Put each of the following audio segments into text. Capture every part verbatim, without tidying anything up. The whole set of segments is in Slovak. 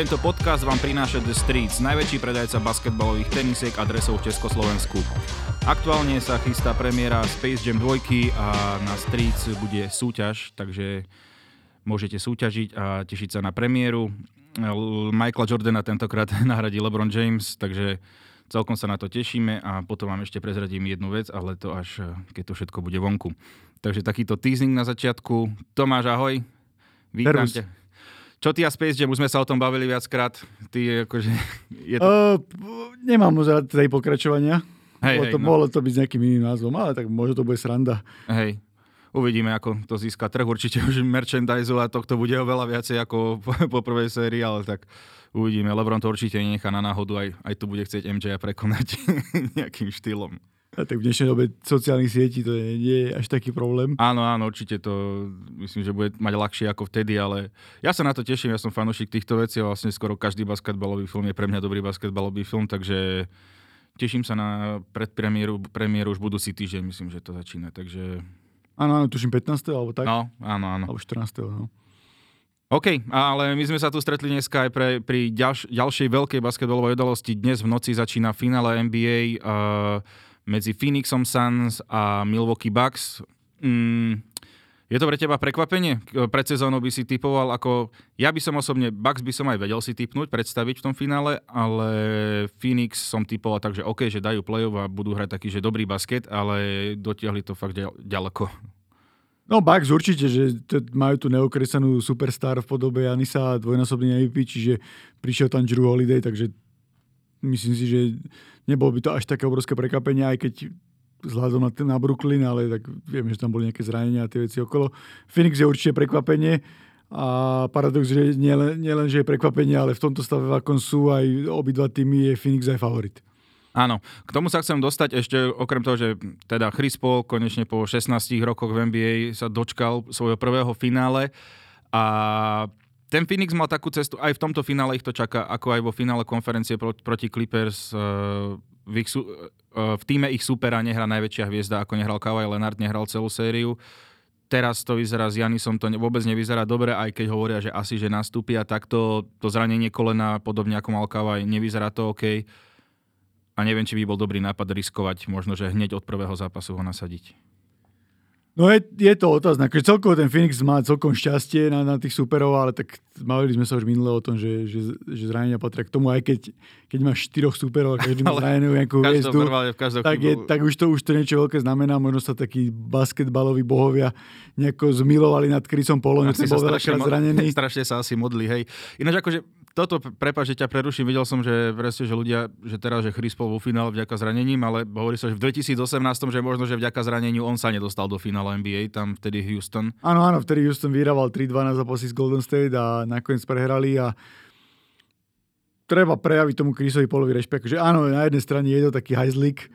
Tento podcast vám prináša The Streets, najväčší predajca basketbalových tenisiek a dresov v Československu. Aktuálne sa chystá premiéra Space Jam dva a na Streets bude súťaž, takže môžete súťažiť a tešiť sa na premiéru. Michaela Jordana tentokrát nahradí LeBron James, takže celkom sa na to tešíme a potom vám ešte prezradím jednu vec, ale to až keď to všetko bude vonku. Takže takýto teasing na začiatku. Tomáš, ahoj. Vítam ťa. Čo ty a Space Jam? Už sme sa o tom bavili viackrát. Ty akože... Je to... uh, nemám rád tej pokračovania. Hej, hej, to, no. Mohlo to byť s nejakým iným názvom, ale tak možno to bude sranda. Hej. Uvidíme, ako to získa trh. Určite už merchandise a tohto bude oveľa viacej ako po, po prvej sérii, ale tak... Uvidíme, LeBron to určite nenechá na náhodu, aj, aj tu bude chcieť em jé á prekonať nejakým štýlom. A tak v dnešnej dobe sociálnych sietí to nie, nie je až taký problém. Áno, áno, určite to myslím, že bude mať ľahšie ako vtedy, ale ja sa na to teším, ja som fanúšik týchto vecí a vlastne skoro každý basketbalový film je pre mňa dobrý basketbalový film, takže teším sa na predpremiéru, premiéru už budúci týždeň, myslím, že to začína, takže... Áno, áno, tuším pätnásteho alebo tak? No, áno, áno. Alebo štrnásteho, no. OK, ale my sme sa tu stretli dneska aj pre, pri ďalš, ďalšej veľkej basketbalovej udalosti. Dnes v noci začína finále en bí ej uh, medzi Phoenixom Suns a Milwaukee Bucks. Mm, je to pre teba prekvapenie? Pred sezónou by si typoval ako... Ja by som osobne, Bucks by som aj vedel si typnúť, predstaviť v tom finále, ale Phoenix som typoval tak, že OK, že dajú play-off a budú hrať taký, že dobrý basket, ale dotiahli to fakt ďaleko. No Bucks určite, že t- majú tu neokresanú superstar v podobe Janisa, dvojnásobný em ví pí, čiže prišiel tam Jrue Holiday, takže myslím si, že nebolo by to až také obrovské prekvapenie, aj keď vzhľadom na, t- na Brooklyn, ale tak vieme, že tam boli nejaké zranenia a tie veci okolo. Phoenix je určite prekvapenie a paradox, že nielen, nielen, že je prekvapenie, ale v tomto stave, v akom sú aj obidva týmy, je Phoenix aj favorit. Áno, k tomu sa chcem dostať ešte okrem toho, že teda Chris Paul konečne po šestnástich rokoch v en bí ej sa dočkal svojho prvého finále a ten Phoenix mal takú cestu, aj v tomto finále ich to čaká, ako aj vo finále konferencie proti Clippers v, ich, v tíme ich supera nehrá najväčšia hviezda, ako nehral Kawhi Leonard, nehral celú sériu. Teraz to vyzerá s Janisom, to vôbec nevyzerá dobre, aj keď hovoria, že asi, že nastúpi a takto to zranenie kolena, podobne ako mal Kawhi, nevyzerá to OK. A neviem, či by bol dobrý nápad riskovať, možno, že hneď od prvého zápasu ho nasadiť. No je, je to otázna. Celkovo ten Phoenix má celkom šťastie na, na tých superov, ale tak mali sme sa už minule o tom, že, že, že zranenia patria k tomu, aj keď, keď máš štyroch superov a každý má zranenú nejakú hviezdu, tak, tak už to, už to niečo veľké znamená. Možno sa takí basketbaloví bohovia nejako zmilovali nad Chrisom Paulom, no, ktorý bol veľakrát zranený. Strašne sa asi modli, hej. Ináč akože toto, prepáč, že ťa preruším, videl som, že presne, že ľudia, že teraz, že Chris Paul vo finále vďaka zranením, ale hovorí sa, že v dvetisícosemnástom, že možno, že vďaka zraneniu on sa nedostal do finále en bí ej, tam vtedy Houston. Áno, áno, vtedy Houston vyhrával tri dvanásť zápasy z Golden State a nakoniec prehrali a treba prejaviť tomu Chrisovi Paulovi rešpekt, že áno, na jednej strane je to taký hajzlík,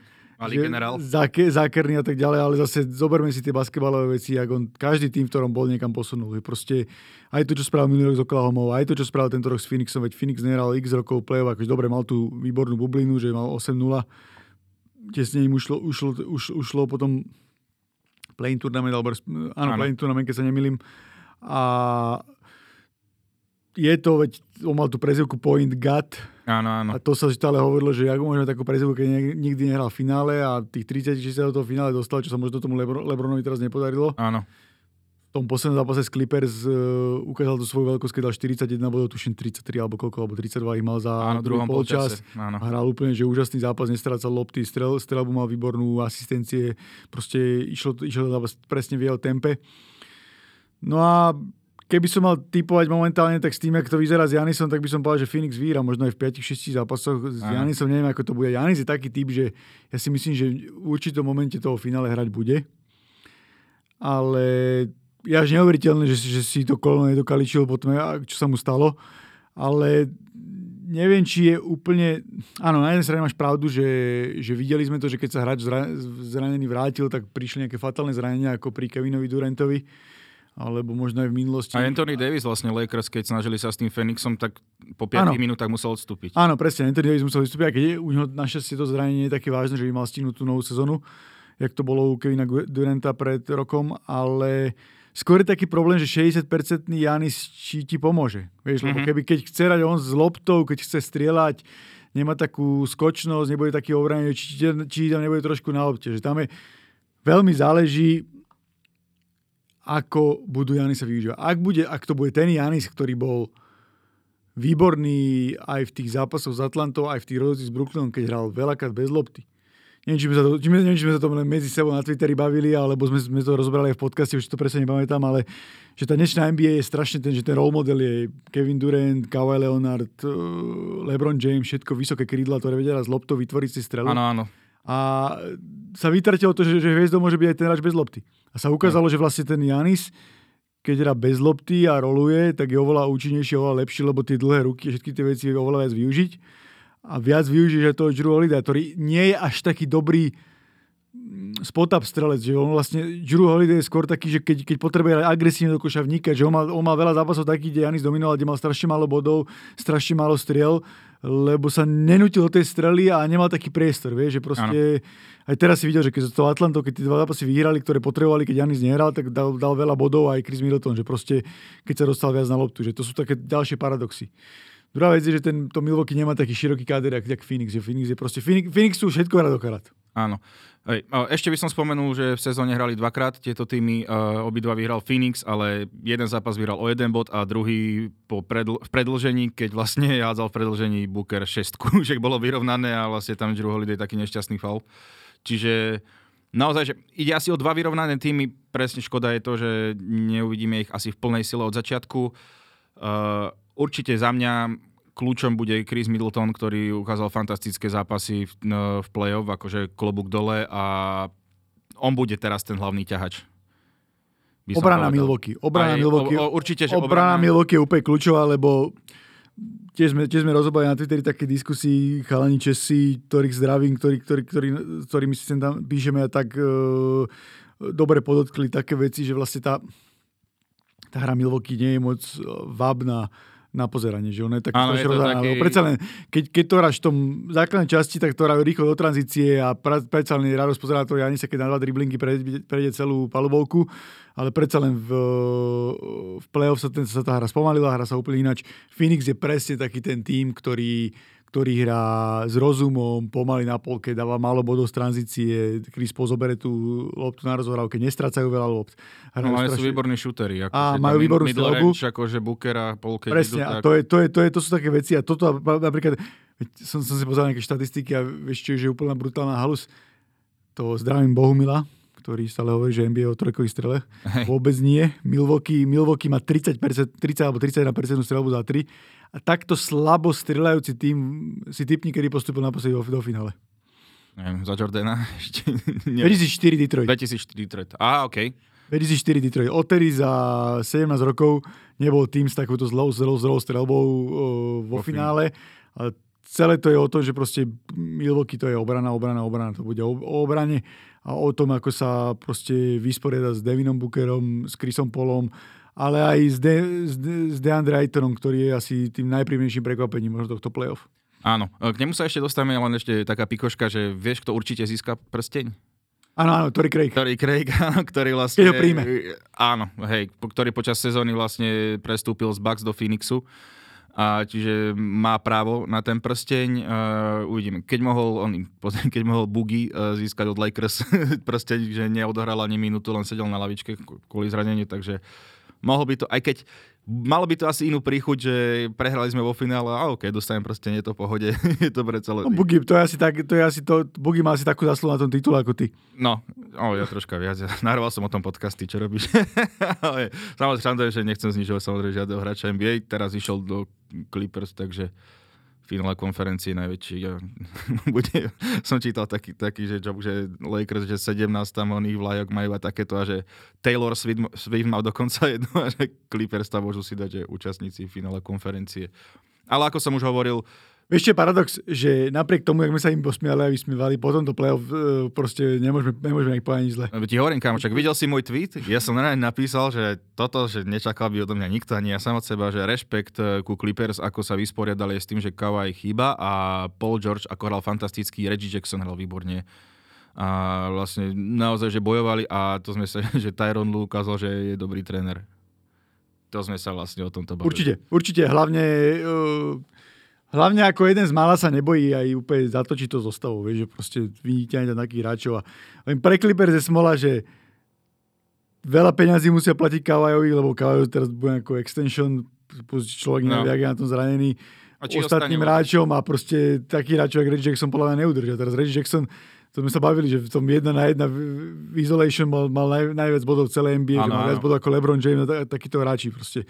Záke, zákerný a tak ďalej, ale zase zoberme si tie basketbalové veci, ako on každý tým, v ktorom bol, niekam posunul. Proste aj to, čo spravil minulý rok s Oklahomou, aj to, čo spravil tento rok s Phoenixom, veď Phoenix nehral x rokov play-off, akože dobre, mal tú výbornú bublinu, že mal osem nula, tesne im ušlo, ušlo, ušlo, ušlo potom play-in tournament, alebo áno, áno. play-in tournament, keď sa nemýlim. A je to, veď on mal tú prezivku Point Gut. Áno, áno. A to sa stále hovorilo, že ako možno takú prezivku, keď nikdy nehral v finále a tých tridsaťšesť do toho finále dostal, čo sa možno tomu Lebr- Lebronovi teraz nepodarilo. Áno. V tom poslednom zápase s Clippers uh, ukázal tú svoju veľkosť, keď dal štyridsaťjeden bodov, tuším tridsaťtri alebo koľko, alebo tridsaťdva ich mal za áno, druhý polčas. Áno. Hral úplne, že úžasný zápas, nestrácal lopty, strel, strelbu mal výbornú, asistencie, proste išlo, išlo zápas presne v jeho tempe. No a keby som mal tipovať momentálne, tak s tým, ako to vyzerá s Janisom, tak by som povedal, že Phoenix vyhrá možno aj v päť šesť zápasoch s Aha. Janisom. Neviem, ako to bude. Janis je taký typ, že ja si myslím, že v určitom momente toho finále hrať bude. Ale je až neuveriteľné, že, že si to koleno nedokaličil potom, čo sa mu stalo. Ale neviem, či je úplne... Áno, na jednej strane máš pravdu, že, že videli sme to, že keď sa hráč zra... zranený vrátil, tak prišli nejaké fatálne zranenia, ako pri Kevinovi Durantovi. Alebo možno aj v minulosti. A Anthony Davis vlastne Lakers, keď snažili sa s tým Phoenixom, tak po piatich minútach musel odstúpiť. Áno, presne, Anthony Davis musel odstúpiť, a keď je u neho našťastie to zranenie je také vážne, že by mal stihnúť tú novú sezonu, jak to bolo u Kevina Duranta pred rokom, ale skôr je taký problém, že šesťdesiatpercentný Giannis ti pomôže. Vieš, lebo keby, keď chce rať on s loptou, keď chce strieľať, nemá takú skočnosť, nebude taký obraný, či, či tam nebude trošku na lopte. Že tam je, veľmi záleží, ako budú Giannisa využívať. Ak, bude, ak to bude ten Giannis, ktorý bol výborný aj v tých zápasoch s Atlantou, aj v tých rozhodci s Brooklynom, keď hral veľakrát bez lopty. Neviem, či sme sa to, neviem, či sme sa to medzi sebou na Twitteri bavili, alebo sme, sme to rozbrali aj v podcaste, už to presne nepamätám, ale že tá dnešná en bí ej je strašne ten, že ten role model je Kevin Durant, Kawhi Leonard, LeBron James, všetko vysoké krídla, ktoré vedia z loptou vytvoriť si strelu. Áno, áno. A sa vytratilo to, že, že hviezdou môže byť aj ten hráč bez lopty. A sa ukázalo, že vlastne ten Giannis, keď hra bez lopty a roluje, tak je oveľa účinnejší, oveľa lepší, lebo tie dlhé ruky, všetky tie veci je oveľa viac využiť. A viac využíš aj toho Jrue Holidaya, ktorý nie je až taký dobrý spot-up strelec. Že on vlastne, Jrue Holiday je skôr taký, že keď, keď potrebuje agresívne do koša vnikať, že on má, on má veľa zápasov takých, kde Giannis dominoval, kde mal strašne málo bodov, strašne málo striel, lebo sa nenútil do tej strely a nemal taký priestor, vieš, že proste ano. Aj teraz si videl, že keď to Atlantou, keď tí dva zápasy vyhrali, ktoré potrebovali, keď Giannis nehral, tak dal, dal veľa bodov aj Chris Middleton, že proste keď sa dostal viac na loptu, že to sú také ďalšie paradoxy. Druhá vec je, že ten, to Milwaukee nemá taký široký káder, jak, jak Phoenix. Že Phoenix je proste... Phoenix, Phoenix sú všetko hrať okrát. Áno. Hej. Ešte by som spomenul, že v sezóne hrali dvakrát. Tieto týmy uh, obidva vyhral Phoenix, ale jeden zápas vyhral o jeden bod a druhý po predl- v predĺžení, keď vlastne hádzal v predĺžení Booker šestku, že bolo vyrovnané a vlastne tam Jrue Holiday taký nešťastný faul. Čiže naozaj, že ide asi o dva vyrovnané týmy. Presne škoda je to, že neuvidíme ich asi v plnej sile od začiatku. Uh, Určite za mňa kľúčom bude Chris Middleton, ktorý ukázal fantastické zápasy v, v play-off, akože klobúk dole a on bude teraz ten hlavný ťahač. Obrana Milwaukee. Obrana Milwaukee. Určite, že obrana Milwaukee je úplne kľúčová, lebo tiež sme, tiež sme rozobrali na Twitteri také diskusii, chalani Česi, ktorých zdravím, ktorý, ktorý, ktorý, ktorými si tam píšeme a tak uh, dobre podotkli také veci, že vlastne tá, tá hra Milwaukee nie je moc vábna na pozeranie, že ono je taký strašne rozhrané. Taký... Predsa len, keď, keď to hráš v tom základnej časti, tak to hrajú rýchlo do tranzície a pra, predsa len je radosť pozerať na to, ja ani sa keď na dva driblingy prejde, prejde celú palubovku, ale predsa len v, v play-off sa, ten, sa tá hra spomalila, hra sa úplne ináč. Phoenix je presne taký ten tým, ktorý, ktorý hrá s rozumom, pomaly na polke, dáva málo bodov z tranzície, Chris Paul zoberie tú loptu na rozohrávke, nestrácajú veľa lopt. No, ale strašne... sú výborní šúteri. Ako a majú výbornú strelbu. Akože Booker a polke. Presne, a to, je, to, je, to, je, to sú také veci. A toto napríklad, som, som si pozeral nejaké štatistiky a ešte, že je úplná brutálna halus. To zdravím Bohumila, ktorý stále hovorí, že en bí ej o trojkových strelech. Hej. Vôbec nie. Milwaukee, Milwaukee má tridsať percent, tridsať alebo tridsaťjeden percent strelbu za tri. A takto slabo strieľajúci tým si typni, kedy postúpil naposledy do, do finále. Neviem, za Jordana ešte... dvetisícštyri Detroit. dvetisícštyri Detroit. Á, okej. Okay. dvetisícštyri Detroit. Odtedy za sedemnásť rokov nebol tým s takouto zlou, zlou, zlou strelbou vo finále. Ale celé to je o tom, že proste Milwaukee to je obrana, obrana, obrana. To bude o, o obrane. A o tom, ako sa proste vysporiada s Devinom Bookerom, s Chrisom Paulom, ale aj s, De, s, De, s DeAndre Aytonom, ktorý je asi tým najpríjemnejším prekvapením možno tohto play-off. Áno. K nemu sa ešte dostaneme, len ešte taká pikoška, že vieš, kto určite získa prsteň? Áno, áno, Torrey Craig. Torrey Craig, áno, ktorý vlastne... Keď ho príjme. Áno, hej, ktorý počas sezóny vlastne prestúpil z Bucks do Phoenixu. A čiže má právo na ten prsteň. Uh, uvidíme. Keď mohol, on, keď mohol Boogie uh, získať od Lakers prsteň, že neodohral ani minútu, len sedel na lavičke kvôli zraneniu, takže mohol by to, aj keď malo by to asi inú príchuť, že prehrali sme vo finále, a okej, okay, dostanem prsteň, je to v pohode, je to pre celé. No, Boogie, to je asi tak, to je asi to, Boogie má asi takú zásluhu na tom titule ako ty. No, o, ja troška viac, ja narval som o tom podcasty, čo robíš. Samozrejme, že nechcem znižovať samozrejme žiadneho hráča en bí ej, teraz išiel do Clippers, takže finále konferencie najväčší. Ja, bude, som čítal taký, taký že, že Lakers, že sedemnásť tam oných vlajok majú a takéto a že Taylor Swift, Swift mal dokonca jedno a že Clippers tam môžu si dať, že účastníci finále konferencie. Ale ako som už hovoril... Ešte paradox, že napriek tomu, jak sme sa im posmiali a vysmievali, potom to play-off proste nemôžeme, nemôžeme ich povedať nič zle. Ti hovorím, kámočak, videl si môj tweet? Ja som na napísal, že toto, že nečakal by odo mňa nikto, ani ja sám od seba, že rešpekt ku Clippers, ako sa vysporiadali s tým, že Kawhi chýba a Paul George, ako hral fantastický, Reggie Jackson hral výborne. a vlastne naozaj, že bojovali a to sme sa, že Tyronn Lue ukázal, že je dobrý tréner. To sme sa vlastne o tomto bavili. Určite, určite. Hlavne, uh, hlavne ako jeden z mála sa nebojí aj úplne zatočiť to zostavu. Vieš, že proste vidíte aj takých hráčov. A len pre Clippers je smola, že veľa peňazí musia platiť Kawhiovi, lebo Kawhi teraz bude ako extension, človek no. nevie, ak je na tom zranený. Ostatným hráčom a proste taký hráč, ako Reggie Jackson podľa mňa neudržia. Teraz Reggie Jackson, to sme sa bavili, že v tom jedna na jedna v isolation mal, mal naj, najviac bodov v celej en bí ej, ano, že mal najviac bodov ako LeBron James a takíto hráči proste.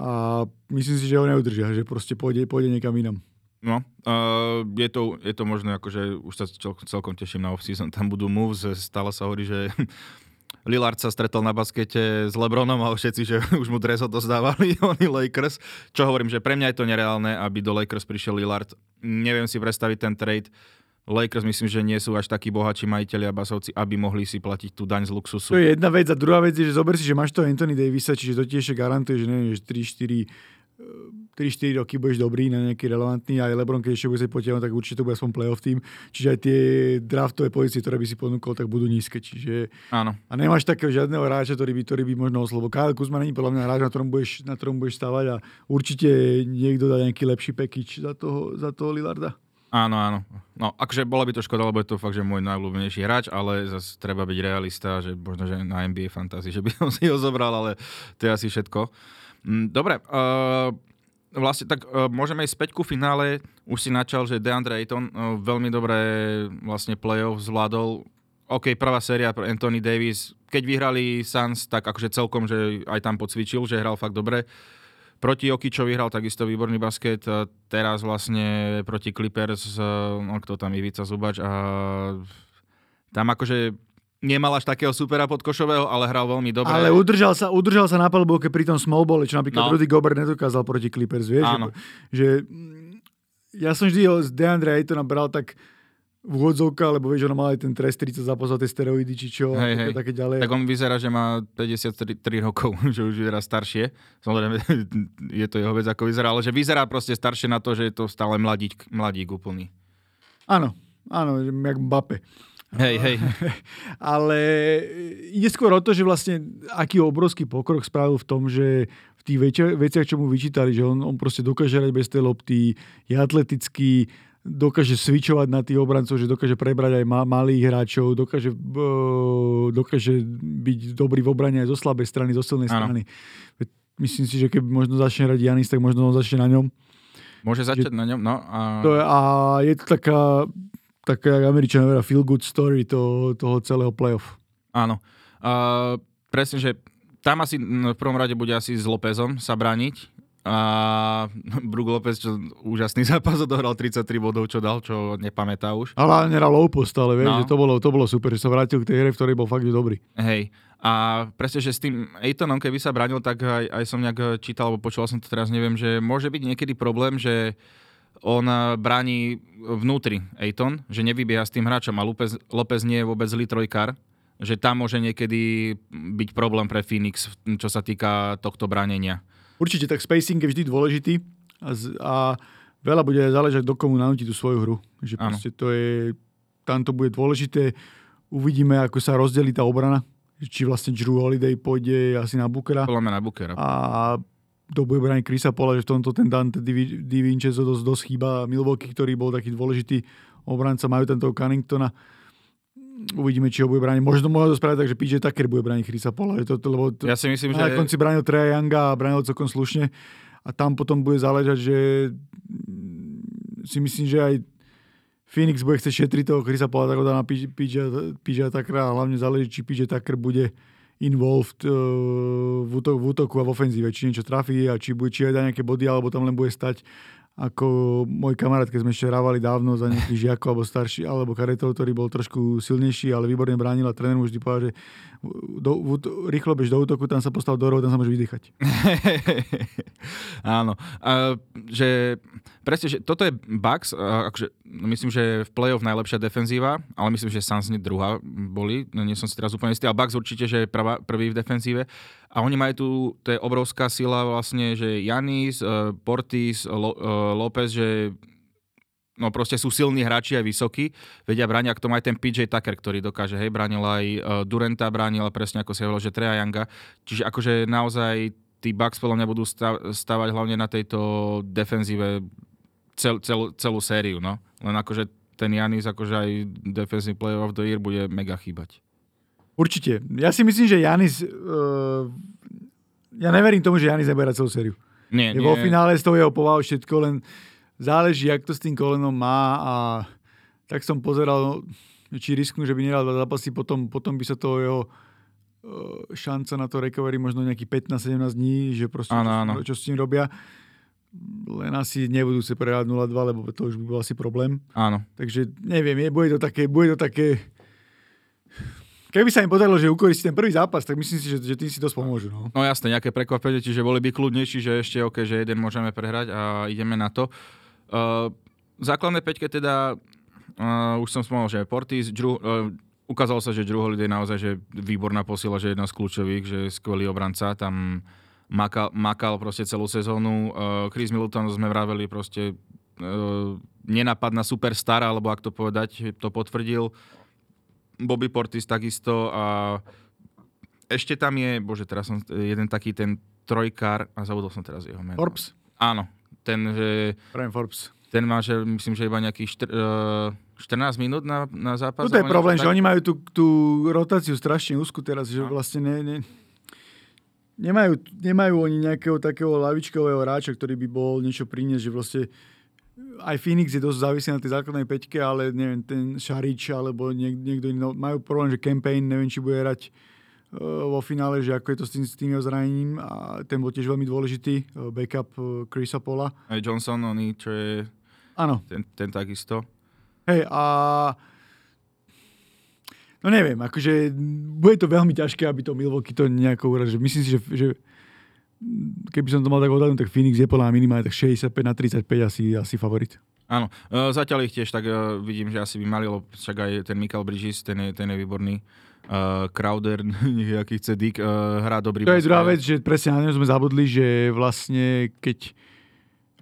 A myslím si, že ho neudržia, že proste pôjde, pôjde niekam inam. No, uh, je, to, je to možné, akože už sa celkom teším na off-season. Tam budú moves, stále sa hovorí, že Lillard sa stretol na baskete s LeBronom a všetci, že už mu dres odozdávali oni Lakers. Čo hovorím, že pre mňa je to nereálne, aby do Lakers prišiel Lillard. Neviem si predstaviť ten trade. Lakers myslím, že nie sú až takí bohatší majiteľi a basovci, aby mohli si platiť tú daň z luxusu. To je jedna vec a druhá vec je, že zober si, že máš toho Anthony Davisa, čiže to tiež garantuje, že neviem, že tri štyri roky budeš dobrý, na nejaký relevantný a aj LeBron, keď ešte bude sa potiahnuť, tak určite to bude aspoň playoff tým. Čiže aj tie draftové pozície, ktoré by si ponúkol, tak budú nízke. Čiže... Áno. A nemáš takého žiadneho hráča, ktorý by, ktorý by možno oslovo. Kyle Kuzma není podľa mňa hráč, na ktorom budeš, na ktorom budeš stávať a určite niekto dá nejaký lepší package za toho, za toho Lillarda. Áno, áno. No, akože bola by to škoda, lebo je to fakt, že môj najobľúbenejší hráč, ale zase treba byť realista, že možno, že na en bí ej fantázii, že by som si ho zobral, ale to je asi všetko. Dobre, uh, vlastne tak uh, môžeme ísť späť ku finále. Už si načal, že DeAndre Ayton uh, veľmi dobré vlastne playoff zvládol. OK, prvá séria pre Anthony Davis. Keď vyhrali Suns, tak akože celkom, že aj tam pocvičil, že hral fakt dobre. Proti Jokičovi hral takisto výborný basket, teraz vlastne proti Clippers, no kto tam, Ivica Zubač, a tam akože nemal až takého supera podkošového, ale hral veľmi dobre. Ale udržal sa, udržal sa na palubovke pri tom small ball, čo napríklad no. Rudy Gobert nedokázal proti Clippers, vieš? Áno. Že, že, ja som vždy ho z DeAndre Aytona bral tak v úvodzovkách, lebo vieš, že on mal aj ten trest tridsať zápasov, tie steroidy či čo, hej, a také ďalej. Tak on vyzerá, že má päťdesiattri rokov, že už vyzerá staršie. Samozrejme, je to jeho vec, ako vyzerá, ale že vyzerá proste staršie na to, že je to stále mladík, mladík úplný. Áno, áno, jak Mbappé. Hej, hej. Ale ide skôr o to, že vlastne aký obrovský pokrok spravil v tom, že v tých veciach, čo mu vyčítali, že on, on proste dokáže hrať bez tej lopty, je atletický, dokáže svičovať na tých obrancov, že dokáže prebrať aj malých hráčov, dokáže, uh, dokáže byť dobrý v obrane aj zo slabej strany, zo silnej strany. Myslím si, že keby možno začne hrať Giannis, tak možno on začne na ňom. Môže začať že... na ňom, no. A, to je, a je to taká, taká Američanová feel good story to, toho celého playoff. Áno. Uh, presne, že tam asi v prvom rade bude asi s Lopezom sa brániť. A Brook Lopez, čo úžasný zápas, odohral tridsaťtri bodov, čo dal, čo nepamätá už. Ale hral low post, ale vieš, no. že to bolo, to bolo super, že sa vrátil k tej hre, v ktorej bol fakt dobrý. Hej. A presne, že s tým Aytonom, keby sa bránil, tak aj, aj som nejak čítal, alebo počul som to teraz, neviem, že môže byť niekedy problém, že on bráni vnútri Ayton, že nevybieha s tým hráčom a Lopez, Lopez nie je vôbec zlý trojkár, že tam môže niekedy byť problém pre Phoenix, čo sa týka tohto bránenia. Určite, tak spacing je vždy dôležitý a, z, a veľa bude záležať, do komu nanúti tú svoju hru. Že proste to je, tam to bude dôležité. Uvidíme, ako sa rozdelí tá obrana. Či vlastne Drew Holiday pôjde asi na Bookera. Poľa na Bookera. A to bude brániť Chrisa Paula, že v tomto ten Dante DiVincenzo dosť, dosť chýba. Milwaukee, ktorý bol taký dôležitý obranca, majú tam toho Cunningtona. Uvidíme, či ho bude brániť. Možno môžem to spraviť tak, že pé jé Tucker bude brániť Chrisa Paula. To, to, lebo to, ja si myslím, že... Na konci bránil Treja Younga a bránil celkom slušne. A tam potom bude záležať, že si myslím, že aj Phoenix bude chce šetriť toho Chrisa Paula, tak ho dá na pé jé Tuckera a hlavne záleží, či pé jé Tucker bude involved uh, v, útok, v útoku a v ofenzíve. Či niečo trafí a či, bude, či aj dá nejaké body, alebo tam len bude stať ako môj kamarát, keď sme ešte hrávali dávno za nejakých žiakov alebo starší, alebo karetov, ktorý bol trošku silnejší, ale výborne bránil a tréner mu vždy povedal, že do, v, rýchlo bež do útoku, tam sa postav do rohu, tam sa môže vydýchať. Áno. A, že, presne, že toto je Bucks, akože, myslím, že v play-off najlepšia defenzíva, ale myslím, že Suns nie druhá boli, nie som si teraz úplne istý, ale Bucks určite, že je prvá, prvý v defenzíve. A oni majú tu, to je obrovská sila vlastne, že Giannis, Portis, López, že no proste sú silní hráči aj vysokí, vedia brániť, ak to má aj ten pé jé Tucker, ktorý dokáže, hej, bránil aj Duranta, bránil presne ako si hovoril, že Treja Younga, čiže akože naozaj tí Bucks podľa mňa budú stávať hlavne na tejto defenzíve cel, cel, celú sériu, no. Len akože ten Giannis akože aj defensive player of the year bude mega chýbať. Určite. Ja si myslím, že Giannis... Uh, ja neverím tomu, že Giannis nebude celú sériu. Nie, je nie. Vo finále s tou jeho povahou všetko, len záleží, jak to s tým kolenom má a tak som pozeral, či risknú, že by nedal dva zápasy, potom, potom by sa to jeho uh, šanca na to recovery možno nejakých pätnásť sedemnásť dní, že proste ano, ano. Čo, čo s tým robia. Len asi nebudú sa prehráť nula dva, lebo to už by bol asi problém. Áno. Takže neviem, je, bude to také, bude to také... Keby sa im podarilo, že ukoristí ten prvý zápas, tak myslím si, že, že tým si dosť pomôžu. No, no jasné, nejaké prekvapenie, čiže boli by kľudnejší, že ešte OK, že jeden môžeme prehrať a ideme na to. Uh, základné peťke teda, uh, už som spomenul, že Portis, Drew, uh, ukázalo sa, že Drew Holiday je naozaj že výborná posila, že jedna z kľúčových, že skvelý obranca, tam... Makal, makal proste celú sezónu. Chris Middleton sme vraveli proste nenapadná superstar, alebo ak to povedať, to potvrdil. Bobby Portis takisto a ešte tam je, bože, teraz som jeden taký ten trojkár, a zabudol som teraz jeho meno. Forbes? Áno. Ten, že... Prime Forbes. Ten má, že myslím, že iba nejakých štrnásť minút na, na zápas. No to je problém, že oni majú tú, tú rotáciu strašne úzku teraz, že vlastne ne... ne... Nemajú, nemajú oni nejakého takého lavičkového hráča, ktorý by bol niečo priniesť, že vlastne aj Phoenix je dosť závislý na tej základnej peťke, ale neviem, ten Šarič alebo niek- niekto iný, majú problém, že Campaign, neviem, či bude hrať uh, vo finále, že ako je to s tým, s tým jeho zranením a ten bol tiež veľmi dôležitý, uh, backup uh, Chrisa Paula. Aj Johnson, oný, čo je ano. Ten, ten takisto. Hej, a no neviem, akože bude to veľmi ťažké, aby to Milwaukee to nejako urazil. Myslím si, že, že keby som to mal tak odhadnúť, tak Phoenix je podľa minimálne tak šesťdesiatpäť na tridsaťpäť asi, asi favorit. Áno, zatiaľ ich tiež tak vidím, že asi by mali, lebo však aj ten Michael Bridges, ten je, ten je výborný. Uh, Crowder, nejaký chce Dick, uh, hrá dobrý. To je druhá vec, že presne na ňom sme zabudli, že vlastne keď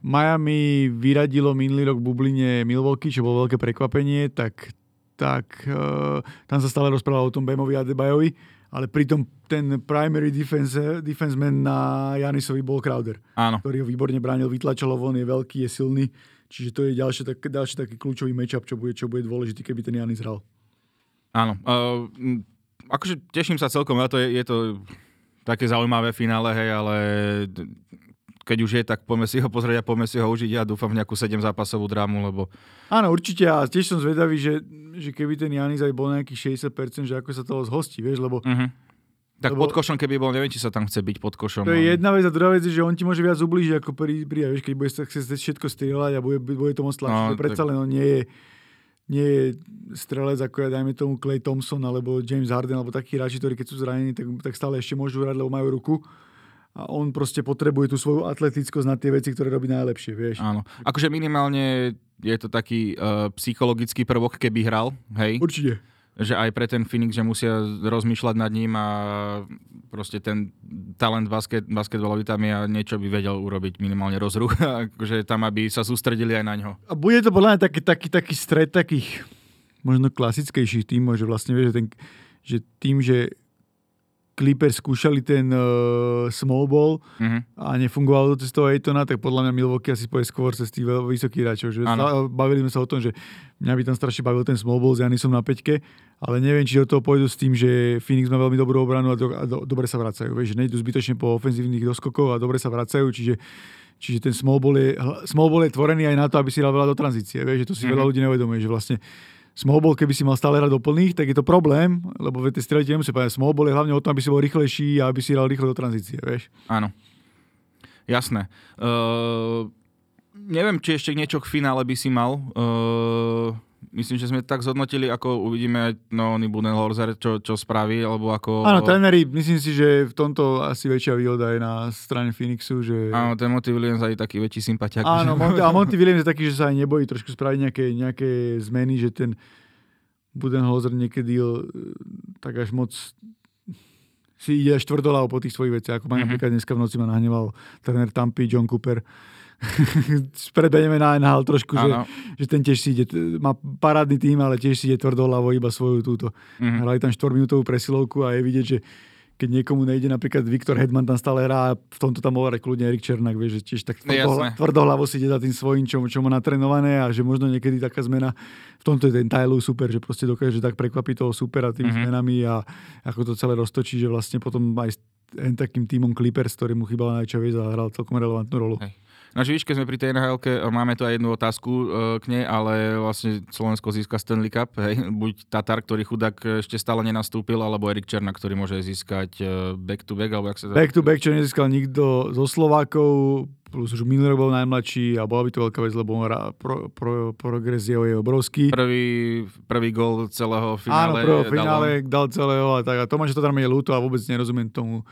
Miami vyradilo minulý rok v bubline Milwaukee, čo bolo veľké prekvapenie, tak tak uh, tam sa stále rozprával o tom Bemovi a Adebayovi, ale pritom ten primary defense, defense man na Giannisovi bol Crowder, áno, ktorý ho výborne bránil, vytlačal ho von, je veľký, je silný, čiže to je ďalší tak, taký kľúčový matchup, čo bude, čo bude dôležitý, keby ten Giannis hral. Áno, uh, akože teším sa celkom, ja to je, je to také zaujímavé finále, hej, ale... keď už je, tak poďme si ho pozrieť a poďme si ho užiť. Ja dúfam v nejakú sedemzápasovú drámu, lebo... Áno, určite. A tiež som zvedavý, že, že keby ten Giannis aj bol nejakých šesťdesiat percent, že ako sa toho zhostí, vieš, lebo... Uh-huh. Tak lebo... pod košom, keby bol, neviem, či sa tam chce byť pod košom. To je ale... jedna vec a druhá vec je, že on ti môže viac ublížiť ako pri... pri vieš, keď bude sa všetko strieľať a bude, bude to moc tlačiť. No, predsa tak... len on nie je, nie je strelec ako ja, dajme tomu Klay Thompson alebo James Harden, alebo takí hráči, ktorí keď sú zranení, tak, tak stále ešte môžu hrať, lebo majú ruku. A on proste potrebuje tú svoju atletickosť na tie veci, ktoré robí najlepšie, vieš. Áno. Akože minimálne je to taký uh, psychologický prvok, keby hral, hej? Určite. Že aj pre ten Phoenix, že musia rozmýšľať nad ním a proste ten talent basket, basketbalový tam je a niečo by vedel urobiť, minimálne rozruch. Akože tam, aby sa sústredili aj na ňo. A bude to podľa mňa taký, taký, taký stred takých možno klasickejších tímov, že vlastne vieš, že, ten, že tým, že Clippers skúšali ten uh, small ball mm-hmm. a nefungovalo to cez toho Aytona, tak podľa mňa Milwaukee asi povie skôr cez tých vysokých hráčov. Bavili sme sa o tom, že mňa by tam strašne bavil ten small ball s Giannisom na peťke, ale neviem, či do toho pôjdu s tým, že Phoenix má veľmi dobrú obranu a, do, a do, dobre sa vracajú. Vieš, že nejdú zbytočne po ofenzívnych doskokov a dobre sa vracajú, čiže, čiže ten small ball, je, small ball je tvorený aj na to, aby si dal veľa do tranzície. Vieš, že to si mm-hmm. veľa ľudí neuvedomuje, že vlastne small ball, keby si mal stále hrať do plných, tak je to problém, lebo tie strelite nemusí povedať. Small ball je hlavne o tom, aby si bol rýchlejší a aby si hral rýchlo do tranzície, vieš? Áno. Jasné. Uh, neviem, či ešte niečo k finále by si mal. Uh, myslím, že sme tak zhodnotili, ako uvidíme, no, oný Budenholzer, čo, čo spraví, alebo ako... Áno, tréneri, myslím si, že v tomto asi väčšia výhoda je na strane Phoenixu, že... Áno, ten Monty Williams je taký väčší sympatiak. Áno, Monty, a Monty Williams je taký, že sa aj nebojí trošku spraviť nejaké, nejaké zmeny, že ten Budenholzer niekedy tak až moc si ide až tvrdoľavo po tých svojich veciach, ako ma mm-hmm. napríklad dneska v noci ma nahneval tréner Tampy, John Cooper, Predbehneme na en há el trošku, že, že ten tiež si ide, má parádny tým, ale tiež si ide tvrdohlavo iba svoju túto. Mm-hmm. Hrali tam štvorminútovú presilovku a je vidieť, že keď niekomu nejde, napríklad Viktor Hedman tam stále hrá a v tomto tam hovorí kľudne Erik Černák, vieš, že tiež tak tvrdohla, tvrdohlavo si ide za tým svojím, čo, čo mu natrenované a že možno niekedy taká zmena, v tomto je ten Tyloo super, že proste dokáže tak prekvapiť toho supera tými mm-hmm. zmenami a ako to celé roztočí, že vlastne potom aj s takým tímom Clippers, ktorý mu chýbal najčoviec a hral celkom relevantnú rolu. Hej. Na živičke sme pri tej en há elke, máme tu aj jednu otázku k nej, ale vlastne Slovensko získa Stanley Cup, hej, buď Tatar, ktorý chudák ešte stále nenastúpil, alebo Erik Černák, ktorý môže získať back to back, alebo jak sa... Back to back, čo nezískal nikto zo Slovákov, plus už minulý rok bol najmladší a bola by to veľká vec, lebo pro, pro, progres je obrovský. Prvý, prvý gól celého finále. Áno, prvého finále dal, dal celého a tak. A Tomáš, to tam je ľúto a vôbec nerozumiem tomu,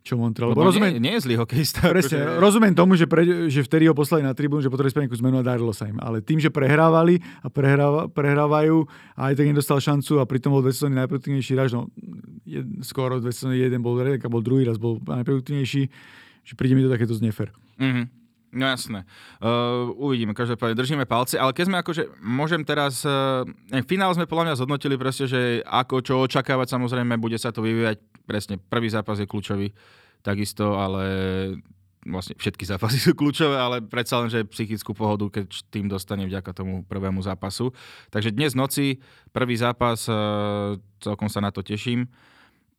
čo Montreal. Lebo rozumiem, nie, nie je zlý hokejista. Presne, akože... rozumiem tomu, že, pre, že vtedy ho poslali na tribúnu, že potrebovali nejakú zmenu a darilo sa im. Ale tým, že prehrávali a prehráva, prehrávajú a aj tak nedostal šancu a pritom bol dve sezóny najproduktívnejší hráč, no jed, skoro dve sezóny jeden bol redek a bol druhý raz bol najproduktívnejší, že príde mi to takéto znefer. Mhm. No jasné. Uh, uvidíme, každopádne držíme palce, ale keď sme akože, môžem teraz, uh, finál sme podľa mňa zhodnotili proste, že ako čo očakávať, samozrejme, bude sa to vyvíjať, presne, prvý zápas je kľúčový, takisto, ale vlastne všetky zápasy sú kľúčové, ale predsa len, že psychickú pohodu, keď tým dostane vďaka tomu prvému zápasu. Takže dnes noci, prvý zápas, uh, celkom sa na to teším.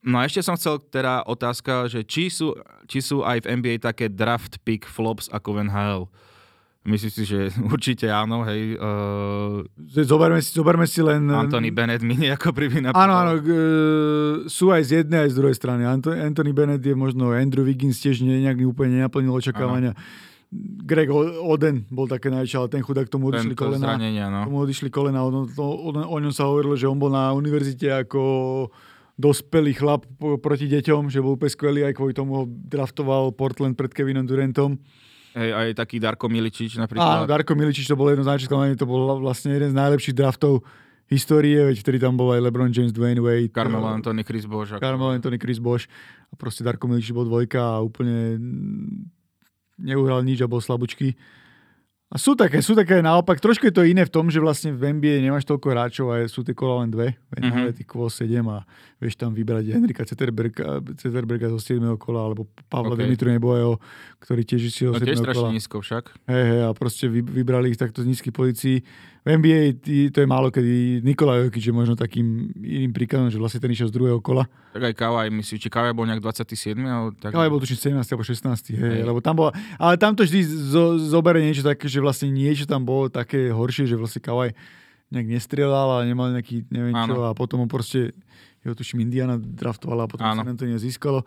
No a ešte som chcel teda otázka, že či sú, či sú aj v en bí ej také draft pick flops ako v en há el? Myslím si, že určite áno, hej. Uh... Zoberme, si, zoberme si len... Anthony Bennett mi nejako pribí napríklad. Áno, áno, uh, sú aj z jednej, aj z druhej strany. Anthony Bennett je možno, Andrew Wiggins tiež nejak úplne nenaplnil očakávania. Áno. Greg Oden bol také najväčšie, ale ten chudák, tomu odišli kolena. No. Tomu odišli kolena. O, o, o ňom sa hovorilo, že on bol na univerzite ako... dospelý chlap proti deťom, že bol úplne skvelý, aj kvôli tomu ho draftoval Portland pred Kevinom Durantom. Hej, aj taký Darko Miličič napríklad. Áno, Darko Miličič, to bolo jedno z najčíských, to bol vlastne jeden z najlepších draftov histórie, veď vtedy tam bol aj LeBron James, Dwayne Wade, Carmelo Anthony, Chris Bosh. Carmelo Anthony, Chris Bosh. A proste Darko Miličič bol dvojka a úplne neuhral nič a bol slabúčky. A sú také, sú také naopak. Trošku je to iné v tom, že vlastne v en bí ej nemáš toľko hráčov a sú tie kola len dve. V en há el tých kvôl sedem a vieš tam vybrať Henrika Ceterberga, Ceterberga zo siedmeho kola alebo Pavla okay. Dimitru Nebojho, ktorý tiež si ho siedmeho kola. To je strašne nízko však. Hej, hej, a proste vybrali ich takto z nízkych pozícií. V en bí ej to je málo, kedy Nikola Jokić je možno takým iným príkladom, že vlastne ten išiel z druhého kola. Tak aj Kawhi, myslím, či Kawhi bol nejak dvadsaťsedem? Tak... Kawhi bol tučne sedemnásť alebo šestnásť. Hej, hej. Lebo tam bola, ale tam to vždy zo, zobere niečo také, že vlastne niečo tam bolo také horšie, že vlastne Kawhi nejak nestrieľal a nemal nejaký neviem čo ano. A potom on proste, jeho tuším Indiana draftovala a potom ano. Sa nám to nezískalo.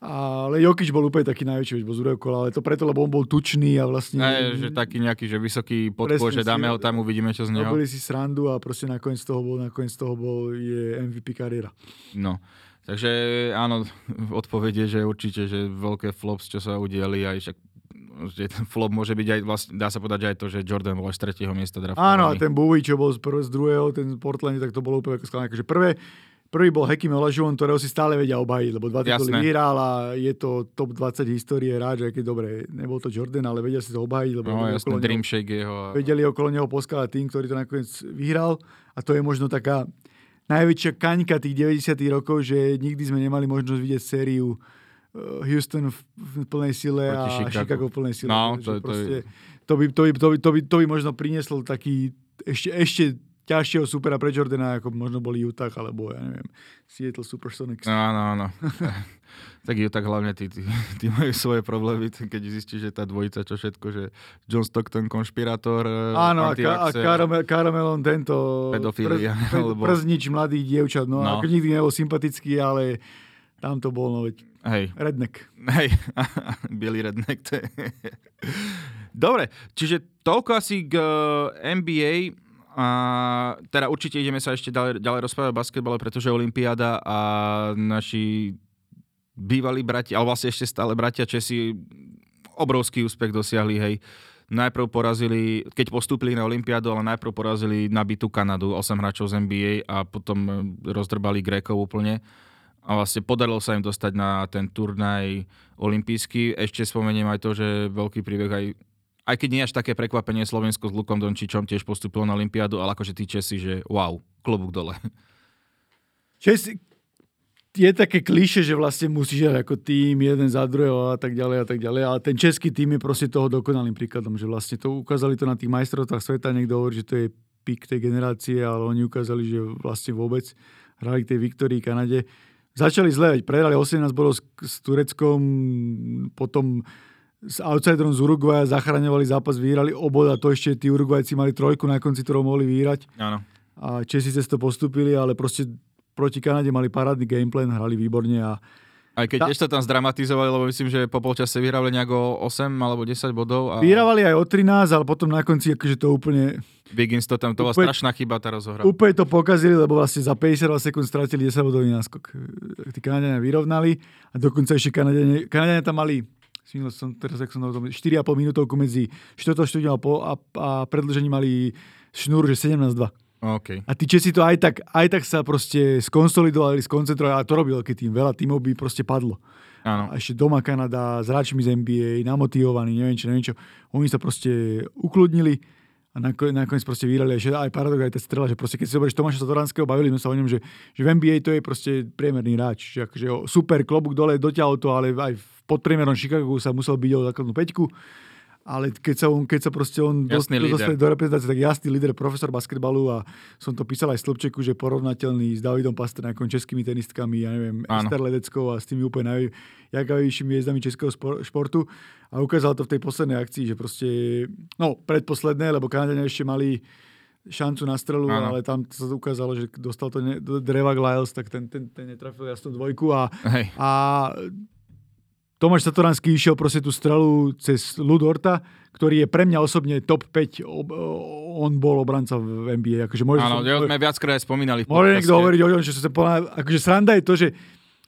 Ale Jokić bol úplne taký najväčší, bol z druhého kola, ale to preto, lebo on bol tučný a vlastne... Aj, že taký nejaký, že vysoký podpor, že dáme ho tam, uvidíme čo z neho. Robili si srandu a proste nakoniec toho bol, nakoniec toho bol je em ví pí kariéra. No. Takže áno, odpoveď je, že určite, že veľké flops, čo sa udiali aj však že ten flop môže byť aj vlastne, dá sa povedať, že aj to, že Jordan bol až z tretieho miesta draftovaný. Áno, a ten Bowie, čo bol z, prv, z druhého, ten Portland, tak to bolo úplne skladné. Akože prvé, prvý bol Hakeem Olajuwon, ktorého si stále vedia obhajiť, lebo dva tituly vyhral a je to top dvadsať histórie hráč, aj keď dobre, nebol to Jordan, ale vedia si to obhajiť, lebo no, jasné, Dream Shake jeho. Vedeli okolo neho poskladať tým, ktorý to nakoniec vyhral a to je možno taká najväčšia kaňka tých deväťdesiatych rokov, že nikdy sme nemali možnosť vidieť sériu Houston v plnej sile a Chicago. Chicago v plnej sile. No, to, proste, to, by, to, by, to, by, to, by, to by možno prinieslo taký ešte, ešte ťažšieho supera pre Jordana, ako možno boli Utah, alebo ja neviem, Seattle Supersonics. Áno, áno. Tak Utah hlavne, tí, tí, tí majú svoje problémy, keď zistíš, že tá dvojica, čo všetko, že John Stockton, konšpirátor, áno, antivaxer. Áno, a Karamelon tento... Pedofilia. Prz, alebo... Prznič mladých dievčat, no, no. Ako nikdy nebol sympatický, ale... Tam to bol, no veď, hej. Redneck. Hej, Billy Redneck. To je... Dobre, čiže toľko asi k en bí ej. A teda určite ideme sa ešte ďalej, ďalej rozprávať o basketbale, pretože olympiáda a naši bývalí bratia, ale vlastne ešte stále bratia Česi, obrovský úspech dosiahli, hej. Najprv porazili, keď postúpili na olympiádu, ale najprv porazili nabitú Kanadu, osem hráčov z en bí ej a potom rozdrbali Grékov úplne. A vlastne podarilo sa im dostať na ten turnaj olympijský. Ešte spomeniem aj to, že veľký príbeh aj, aj aj keď nie až také prekvapenie, Slovensko s Lukom Dončičom tiež postúpilo na olympiádu, ale akože tí Česi, že wow, klobúk dole. Česi, je také klišé, že vlastne musíš ako tým jeden za druhého a tak ďalej a tak ďalej, ale ten český tým je proste toho dokonalým príkladom, že vlastne to ukázali to na tých majstrovstvách sveta, niekto hovorí, že to je pik tej generácie, ale oni ukázali, že vlastne vôbec hrali k tej Viktórii, Kanade. Začali zle, prehrali osemnásť bodov s Tureckom, potom s outsiderom z Uruguaja zachraňovali zápas, vyhrali obod a to ešte tí Uruguajci mali trojku na konci, ktorou mohli vyhrať. Áno. A Česi cez to postúpili, ale proste proti Kanade mali parádny gameplan, hrali výborne a aj keď tá... ešte tam zdramatizovali, lebo myslím, že po polčase vyhrávali nejako osem alebo desať bodov. A... Vyhrávali aj o trinásť, ale potom na konci akože to úplne... Biggins to tam, to bola úplne... strašná chyba tá rozohra. Úplne to pokazili, lebo vlastne za päťdesiatdva sekúnd stratili desaťbodový náskok. Tí Kanadiania vyrovnali a dokonca ešte Kanadiania, Kanadiania tam mali som, teraz, som to, štyri a pol minútovku medzi štvrtou a štvrtou a, a predĺžení mali šnúru, že sedemnásť dva. Okay. A tí Česi to aj tak, aj tak sa proste skonsolidovali, skoncentrovali a to robil veľký tým. Veľa tímov by proste padlo. Áno. A ešte doma Kanada, s hráčmi z en bí ej, namotivovaní, neviem čo, neviem čo. Oni sa proste ukludnili a nakoniec proste vyhrali. Aj paradox, aj tá strela, že proste keď si zoberieš Tomáša Satoranského, bavili sme sa o ňom, že, že v en bí ej to je proste priemerný hráč. Že akože super, klobúk dole, dotiahol to, ale aj v podpriemernom Chicagu sa musel byť o základnú päťku. Ale keď sa on, keď sa proste on dostal do reprezentácie, tak jasný líder, profesor basketbalu a som to písal aj v Slupčeku, že porovnateľný s Davidom Pastrňákom, českými tenistkami, ja neviem, áno. Ester Ledeckou a s tými úplne najjakavejšími hviezdami českého športu a ukázal to v tej poslednej akcii, že proste, no predposledné, lebo Kanadiania ešte mali šancu na strelu, áno. Ale tam sa ukázalo, že dostal to ne, Drevak Lyles, tak ten, ten, ten netrafil jasnú dvojku a... a Tomáš Satoranský išiel proste tú strelu cez Ludorta, ktorý je pre mňa osobne top päť, ob, on bol obranca v en bí ej. Akože môže, áno, som, sme viackrát spomínali. Môže niekto hovoriť o ňom, čo sa poná... Akože sranda je to, že,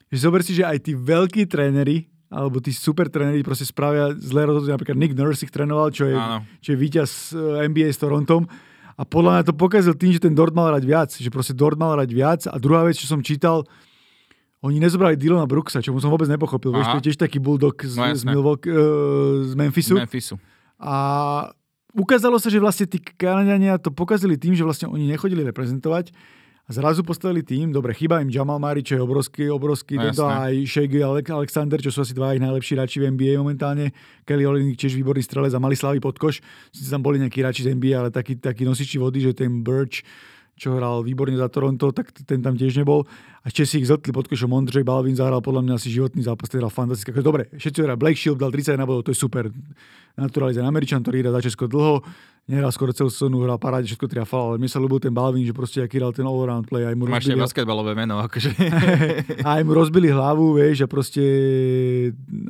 že zober si, že aj tí veľkí tréneri, alebo tí super tréneri proste spravia zlé rozhodnutia. Napríklad Nick Nurse ich trénoval, čo je, čo je víťaz en bí ej s Torontom. A podľa mňa to pokazil tým, že ten Dort mal hrať viac. Že proste Dort mal hrať viac. A druhá vec, čo som čítal, oni nezobrali Dylana Brooksa, čo mu som vôbec nepochopil. Vieš, to je tiež taký bulldog z, no, z, Milwaukee, uh, z Memphisu. Memphisu. A ukázalo sa, že vlastne tí Kanadiania to pokazili tým, že vlastne oni nechodili reprezentovať a zrazu postavili tým. Dobre, chýba im Jamal Murray, čo je obrovský, obrovský. No, tento aj Shai Alexander, čo sú asi dva ich najlepší hráči v en bí ej momentálne. Kelly Olynyk, tiež výborný strelec a mali slávy pod koš. Sice tam boli nejakí hráči z en bí ej, ale takí, takí nosiči vody, že ten Birch, čo hral výborne za Toronto, tak ten tam tiež nebol. A Česi ich zltli pod košom. Ondřej Balvin zahral podľa mňa asi životný zápas, ten hral fantasticky. Dobre, všetci hral Blake Shield, dal tridsaťjeden bodov, to je super. Naturalizovaný Američan, ktorý hral za Česko dlho, nehral skoro celú sezónu, hral paráde, všetko triafal, ale mne sa ľúbil ten Balvin, že proste aký hral ten all-around play. Aj mu máš rozbili... Máš basketbalové meno, akože. Aj mu rozbili hlavu, vieš, a proste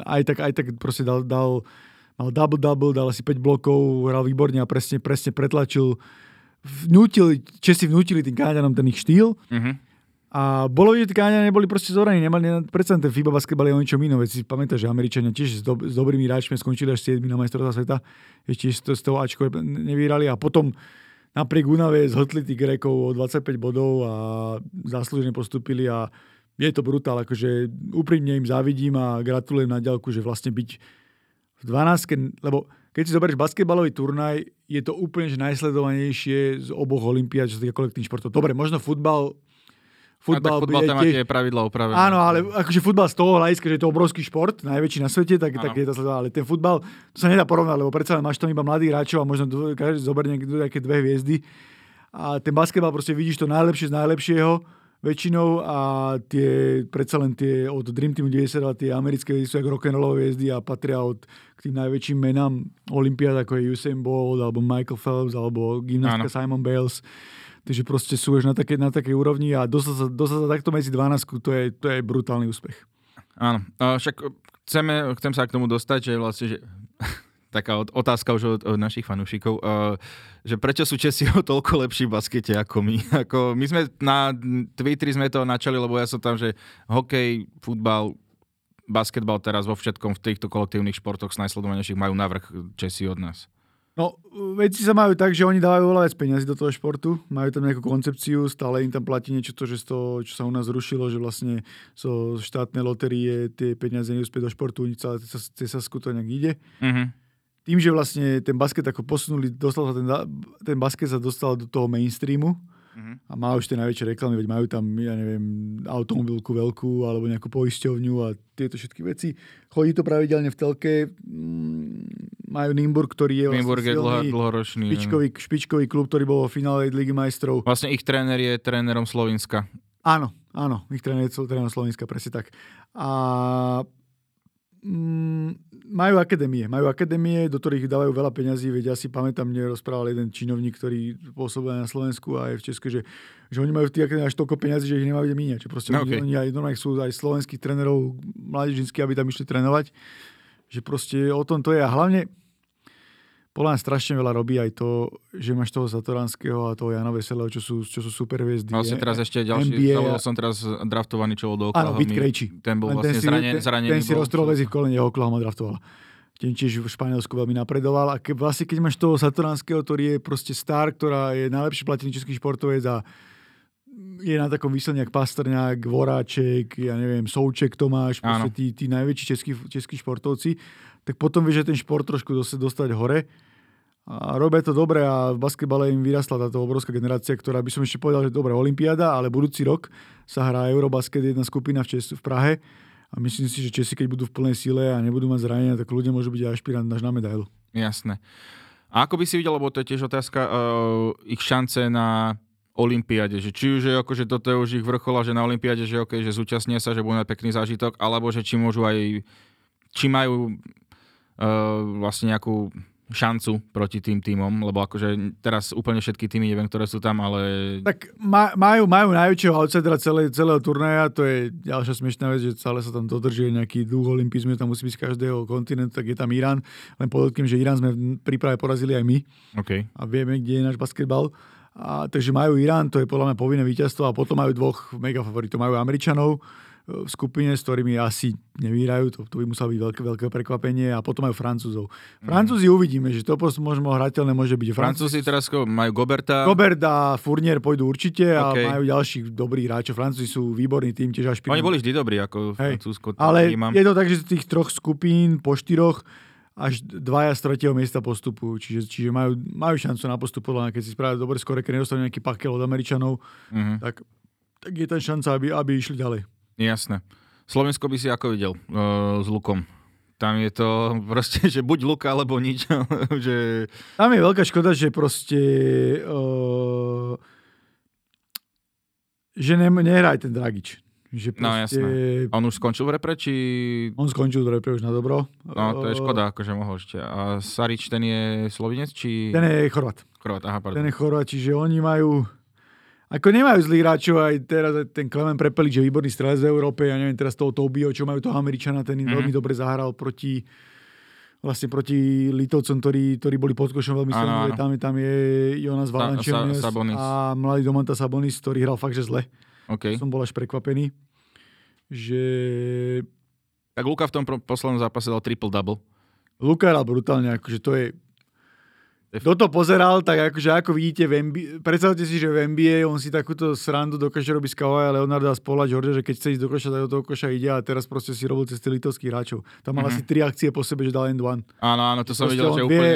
aj tak, aj tak proste dal, dal, mal double-double, dal asi päť blokov, hral výborne a presne, presne pretlačil vnútili, Česi vnútili tým Kanadianom ten ich štýl. Uh-huh. A bolo, že tí Kanadiania neboli proste zohraní. Predsa ten FIBA basketbal je o ničom inom. Veď si pamätáš, že Američania tiež s, dob- s dobrými hráčmi skončili až siedmi na majstrovstvá sveta. Ešte s, to, s tou Ačkou nevýhrali. A potom napriek únave zhotli tých Grékov o dvadsaťpäť bodov a záslužne postúpili a je to brutál. Akože úprimne im závidím a gratulujem na diaľku, že vlastne byť v dvanástke, lebo keď si zoberieš basketbalový turnaj, je to úplne že najsledovanejšie z oboch olympiád, čo sa týka kolektívnych športov. Dobre, možno futbal... Futbal, futbal tam tiež... je pravidla upravené. Áno, ale akože futbal z toho hľadiska, že je to obrovský šport, najväčší na svete, tak, tak je to sledované. Ale ten futbal, to sa nedá porovnať, lebo predsa máš tam iba mladých hráčov a možno každý zoberie nejaké dve hviezdy. A ten basketbal, proste vidíš to najlepšie z najlepšieho väčšinou a tie, predsa len tie od Dream Teamu deväťdesiat a tie americké hviezdy sú jak rock'n'rollové hviezdy a patria od k tým najväčším menám olympiád, ako je Usain Bolt, alebo Michael Phelps, alebo gymnastka Simon Biles. Takže proste sú na takej na takej úrovni a dostať sa, dostať sa takto medzi dvanástku, to je, to je brutálny úspech. Áno, však chceme, chcem sa k tomu dostať, že vlastne, že... taká otázka už od, od našich fanúšikov, uh, že prečo sú Česi o toľko lepší v baskete ako my? Ako my sme na Twitteri sme to načali, lebo ja som tam, že hokej, futbal, basketbal teraz vo všetkom v týchto kolektívnych športoch s najsledovanejších majú navrch Česi od nás. No, veci sa majú tak, že oni dávajú veľa viac peniazy do toho športu, majú tam nejakú koncepciu, stále im tam platí niečo to, že to, čo sa u nás zrušilo, že vlastne zo štátnej lotérie tie peniaze neúspie do športu, celé Sasku to nejak ide. Mhm. tým, že vlastne ten basket ako posunuli, dostal sa ten, ten basket sa dostal do toho mainstreamu mm-hmm. a má už tie najväčšie reklamy, veď majú tam, ja neviem, automobilku veľkú alebo nejakú poisťovňu a tieto všetky veci. Chodí to pravidelne v telke, majú Nymburk, ktorý je vlastne Nymburk je silný, dlhoročný, špičkový, špičkový klub, ktorý bol vo finále Ligy majstrov. Vlastne ich tréner je trénerom Slovenska. Áno, áno, ich tréner je trénerom Slovenska, presne tak. A... Mm, majú akadémie, majú akadémie, do ktorých dávajú veľa peňazí, veď ja si pamätám, mne rozprával jeden činovník, ktorý pôsobil na Slovensku a je v Česku, že, že oni majú v tých akadémiách až toľko peňazí, že ich nemajú kde míňať. Proste okay. oni, oni aj normálne sú aj slovenských trénerov mládežníckych, aby tam išli trénovať. Že proste o tom to je. A hlavne podľa nás strašne veľa robí aj to, že máš toho Satoranského a toho Jana Veselého, čo sú, čo sú superhviezdy. Vlastne teraz ešte ďalší, N B A, som teraz draftovaný, čo bol do Oklahoma. Áno, Bit Krejčí. Ten bol vlastne zranený. Ten si, zrane, zrane ten si roztrol väzy v kolene, Oklahoma draftovala. Ten tiež v Španielsku veľmi napredoval. A ke, vlastne keď máš toho Satoranského, ktorý je proste star, ktorá je najlepší platený český športovec a je na takom výsledne jak Pastrňák, Voráček, ja neviem, Souček Tomáš, proste tí, tí najväčší českí, českí športovci, tak potom vieš, že ten šport trošku dostať hore. A robia to dobre a v basketbale im vyrastla táto obrovská generácia, ktorá by som ešte povedal, že dobrá olympiáda, ale budúci rok sa hrá Eurobasket, jedna skupina v, Čes- v Prahe a myslím si, že Česi, keď budú v plnej sile a nebudú mať zranenia, tak ľudia môžu byť aj ašpirant až na medailu. Jasné. A ako by si videl, lebo to je tiež otázka, uh, ich šance na olympiáde, že či už je akože toto je už ich vrchola, že na olympiáde, že okej, okay, že zúčastnia sa, že budú mať pekný zážitok, alebo že či môžu aj či majú uh, vlastne nejakú šancu proti tým tímom, lebo akože teraz úplne všetky tímy, neviem, ktoré sú tam, ale... Tak majú, majú najväčšieho outsidera celé, celého turnaja, to je ďalšia smiešná vec, že celé sa tam dodržuje nejaký dlhý olympizmus, tam musí byť z každého kontinentu, tak je tam Irán, len podotkým, že Irán sme v príprave porazili aj my okay. a vieme, kde je náš basketbal. A, takže majú Irán, to je podľa mňa povinné víťazstvo a potom majú dvoch mega favoritov. Majú Američanov v skupine, s ktorými asi nevyhrajú, to, to by muselo byť veľké, veľké prekvapenie a potom majú Francúzov. Francúzi mm. uvidíme, že to možno hrateľné môže byť. Francúzi teraz majú Goberta. Gobert a Fournier pôjdu určite a okay. majú ďalších dobrých hráčov. Francúzi sú výborný tým, tiež ašpirní. Oni boli vždy dobrí ako Francúzsko. Ale týmam. Je to tak, že z tých troch skupín po štyroch až dvaja z tretieho miesta postupujú. Čiže, čiže majú, majú šancu na postup, podľa, keď si spravia dobre skore, keď nedostanú nejaký pakel od Američanov, mm-hmm. tak, tak je tam šanca, aby, aby išli ďalej. Jasné. Slovensko by si ako videl uh, s Lukom? Tam je to proste, že buď Luka, alebo nič. že... Tam je veľká škoda, že proste... Uh, že ne, nehrá ten Dragič. Že proste... No jasné. On už skončil v repre, či... On skončil v repre už na dobro. No to je škoda, akože mohol ešte. A Sarič, ten je Slovinec, či... Ten je Chorvát. Chorvát, aha, pardon. Ten je Chorvát, čiže oni majú... Ako nemajú zlých hráčov, aj teraz ten Klemen Prepelič je výborný strelec v Európe, ja neviem, teraz toho Tobio, čo majú toho Američana, ten mm. veľmi dobre zahral proti... vlastne proti Litovcom, ktorí, ktorí boli pod košom veľmi silní. Tam, tam je Jonas Valanciunas a mladý Domanta Sabonis, ktorý hral fakt, že zle. Okay. Som bol až prekvapený, že... Tak Luka v tom poslednom zápase dal triple-double. Luka hral brutálne, akože to je... Kto to pozeral, tak akože ako vidíte, v en bí ej, predstavte si, že v en bí ej on si takúto srandu dokáže robiť z Kawhia Leonarda a spolať Georgia, že keď chce ísť do koša, tak do toho koša ide a teraz proste si robil cez tých litovských hráčov. Tam mal mm-hmm. asi tri akcie po sebe, že dal end one. Áno, áno, to som proste videl, že vie, úplne...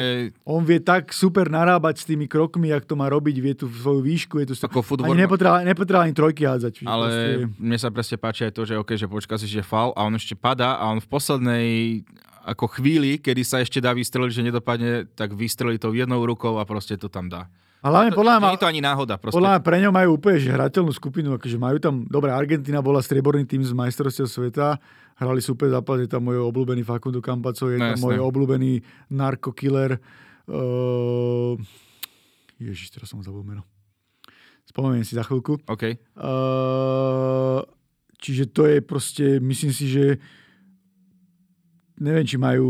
On vie tak super narábať s tými krokmi, jak to má robiť, vie tú svoju výšku, je tu... Ako futbol... Ani nepotreba, nepotreba ani trojky hádzať. Ale proste... mne sa presne páči aj to, že okej, okay, že počká si, že foul a on ešte padá a on v poslednej... ako chvíli, kedy sa ešte dá vystreliť, že nedopadne, tak vystrelí to jednou rukou a proste to tam dá. Ale to, podľa nie je to ani náhoda. Proste. Podľa pre ňom majú úplne že hrateľnú skupinu, akože majú tam, dobrá, Argentína bola strieborný tým z majstrovstiev sveta, hrali super zápas, je tam môj obľúbený Facundo Campazzo, je no, tam jasné. Môj obľúbený narkokiller. Uh... Ježiš, teraz som zabudol meno. Spomeniem si za chvíľku. Okay. Uh... Čiže to je proste, myslím si, že neviem, či majú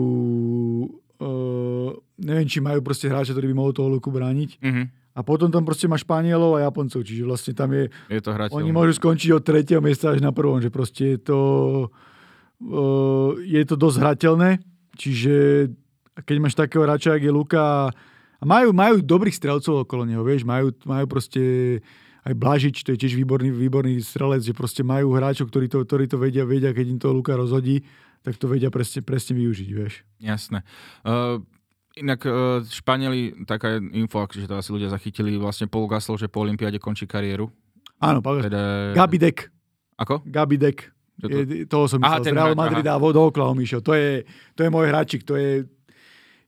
uh, neviem, či majú proste hráča, ktorý by mohol toho Luku brániť. Mm-hmm. A potom tam proste má Španielov a Japoncov, čiže vlastne tam je... je to hrateľné. Oni môžu skončiť od tretieho miesta až na prvom, že proste je to uh, je to dosť hrateľné, čiže keď máš takého hráča, jak je Luka a majú, majú dobrých strelcov okolo neho, vieš, majú, majú proste aj Blažič, to je tiež výborný, výborný strelec, že proste majú hráčov, ktorí to, ktorí to vedia, vedia, keď im to Luka rozhodí, tak to vedia presne, presne využiť, vieš. Jasné. Uh, Inak uh, Španieli, taká info, že to asi ľudia zachytili, vlastne Paul Gasol, že po olympiáde končí kariéru. Áno, Paul teda... Gabi Dek. Ako? Gabi Dek. To... Je, toho som myslel. Z Real Madrida a do Oklahomy išiel. To je, to je môj hráčik. To je...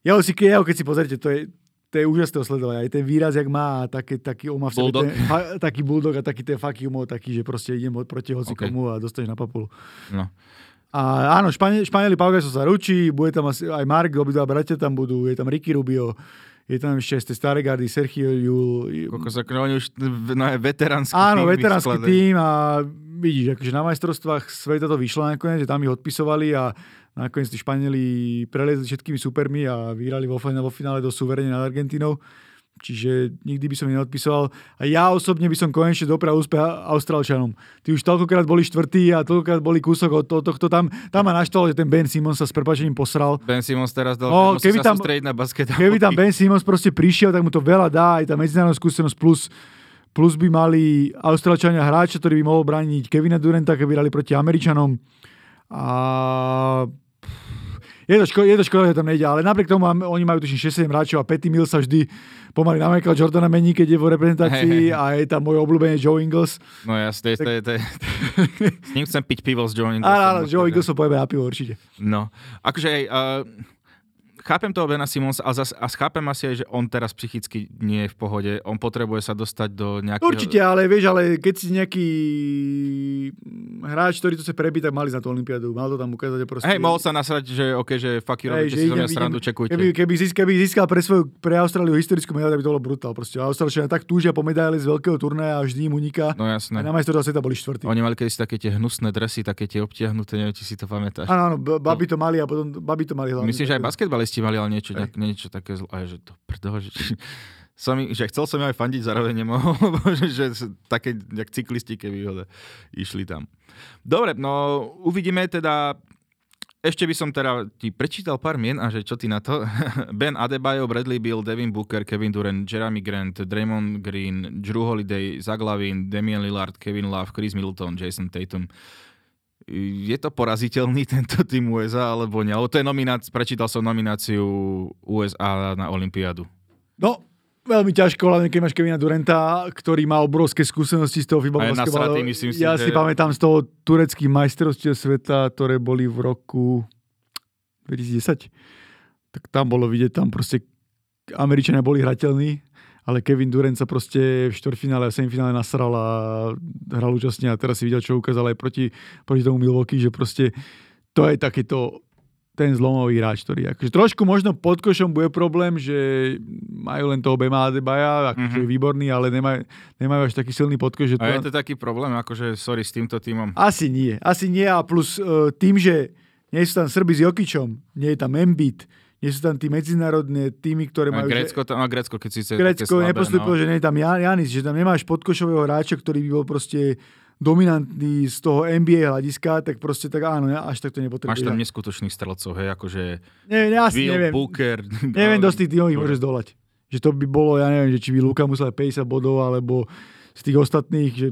Ja ho si, ja ho keď si pozrite, to je, to je úžasné sledovať. Aj ten výraz, jak má, a také, taký on má v sebe bulldog. Ten, fa, taký bulldog a taký ten fuck you mode, taký, že proste idem proti hocikomu okay. a dostaneš na papulu. No. A áno, Španieli, Španieli Pau Gasol sa ručí, bude tam asi, aj Mark, obidva bratia tam budú, je tam Ricky Rubio, je tam ešte z tej staré gardy Sergio Jul. Oni už na veteránsky Áno, tým veteránsky vysklade. Tým a vidíš, akože na majstrovstvách sveta to vyšlo nakoniec, že tam ich odpisovali a nakoniec tí Španieli preliezli všetkými supermi a vyhrali vo finále do suverene nad Argentínou. Čiže nikdy by som ich neodpisoval. A ja osobne by som konečne doprial úspech Austrálčanom. Tí už toľkokrát boli štvrtí a toľkokrát boli kúsok od tohto. Tam, tam ma naštvalo, že ten Ben Simmons sa s prepáčením posral. Ben Simmons teraz dal, no, musí sa tam, sústrediť na basket. Keby tam Ben Simmons proste prišiel, tak mu to veľa dá. Aj tá medzinárodná skúsenosť plus, plus by mali Austrálčania hráča, ktorý by mohol brániť Kevina Duranta, keby dali proti Američanom. A... Je to, škoda, je to škoda, že tam nejde, ale napriek tomu oni majú tuším šesť sedem hráčov a Patty Mills sa vždy pomaly na Michael Jordana mení, keď je vo reprezentácii hey, hey. A je tam môj obľúbený Joe Ingles. No jasne, tak... to je, to je, to je. S ním chcem piť pivo s Joe Inglesom. Áno, Joe Ingles ho pojeme na pivo určite. No, akože aj, uh, chápem toho Bena Simmons, ale zas, a chápem asi aj, že on teraz psychicky nie je v pohode, on potrebuje sa dostať do nejakého... Určite, ale vieš, ale keď si nejaký... hráč, ktorý to sa prebí, tak mali na tú olympiádu. Mal to tam ukázať. Proste... Hej, mohol sa nasrať, že OK, že fuck you, robíte si zo mňa srandu, čekujte. Keby, keby, získal, keby získal pre svoju, pre Austráliu historickú medailu, by to bolo brutál. Proste Austrálčania tak túžia po medaile z veľkého turnaja a vždy im uniká. No jasné. A na majstrovstvá sveta boli štvrtí. Oni mali kedysi také tie hnusné dresy, také tie obtiahnuté, neviem, či si to pamätáš. Áno, áno, babi to mali a potom babi to mali hlavne. Myslím, že aj basketbalisti mali, ale niečo, nejak, niečo také zlo, že to prdo, že... Som, že chcel som aj fandiť, zároveň nemohol, že, že také jak cyklistike výhode išli tam. Dobre, no uvidíme teda, ešte by som teda ti prečítal pár mien a že čo ty na to? Ben Adebayo, Bradley Beal, Devin Booker, Kevin Durant, Jeremy Grant, Draymond Green, Jrue Holiday, Zach LaVine, Damian Lillard, Kevin Love, Chris Middleton, Jason Tatum. Je to poraziteľný tento tým ú es á alebo nie? Ale to je nominácia, prečítal som nomináciu ú es á na olympiádu. No, veľmi ťažko, hlavne keď máš Kevina Duranta, ktorý má obrovské skúsenosti z toho FIBA basketbalu. Ja si že... pamätám z toho tureckých majstrovstiev sveta, ktoré boli v roku dvetisícdesať. Tak tam bolo vidieť, tam proste Američania boli hrateľní, ale Kevin Durant sa proste v štvrťfinále a semifinále nasral a hral účastne a teraz si videl, čo ukázal aj proti, proti tomu Milwaukee, že proste to je takýto... ten zlomový hráč, ktorý akože trošku možno pod košom bude problém, že majú len toho Bema Adebaja, akože mm-hmm. je výborný, ale nemaj, nemajú až taký silný podkoš. A je to na... taký problém, akože sorry, s týmto týmom? Asi nie. Asi nie a plus uh, tým, že nie sú tam Srbi s Jokičom, nie je tam Embiid, nie sú tam tí medzinárodné týmy, ktoré majú... A Grécko, že... tam, a Grécko keď síce Grécko také slabé. Grécko nepostúpilo, no. Že nie je tam Janis, že tam nemáš podkošového hráča, ktorý by bol proste... dominantný z toho en bí ej hľadiska, tak proste tak áno, až tak to nepotrebuje. Máš tam neskutočných strelcov, hej, akože... Neviem, ja asi Will, neviem. Booker... Neviem, dosť tých týmových môže zdolať. Že to by bolo, ja neviem, že či by Luka musel päťdesiat bodov, alebo z tých ostatných, že...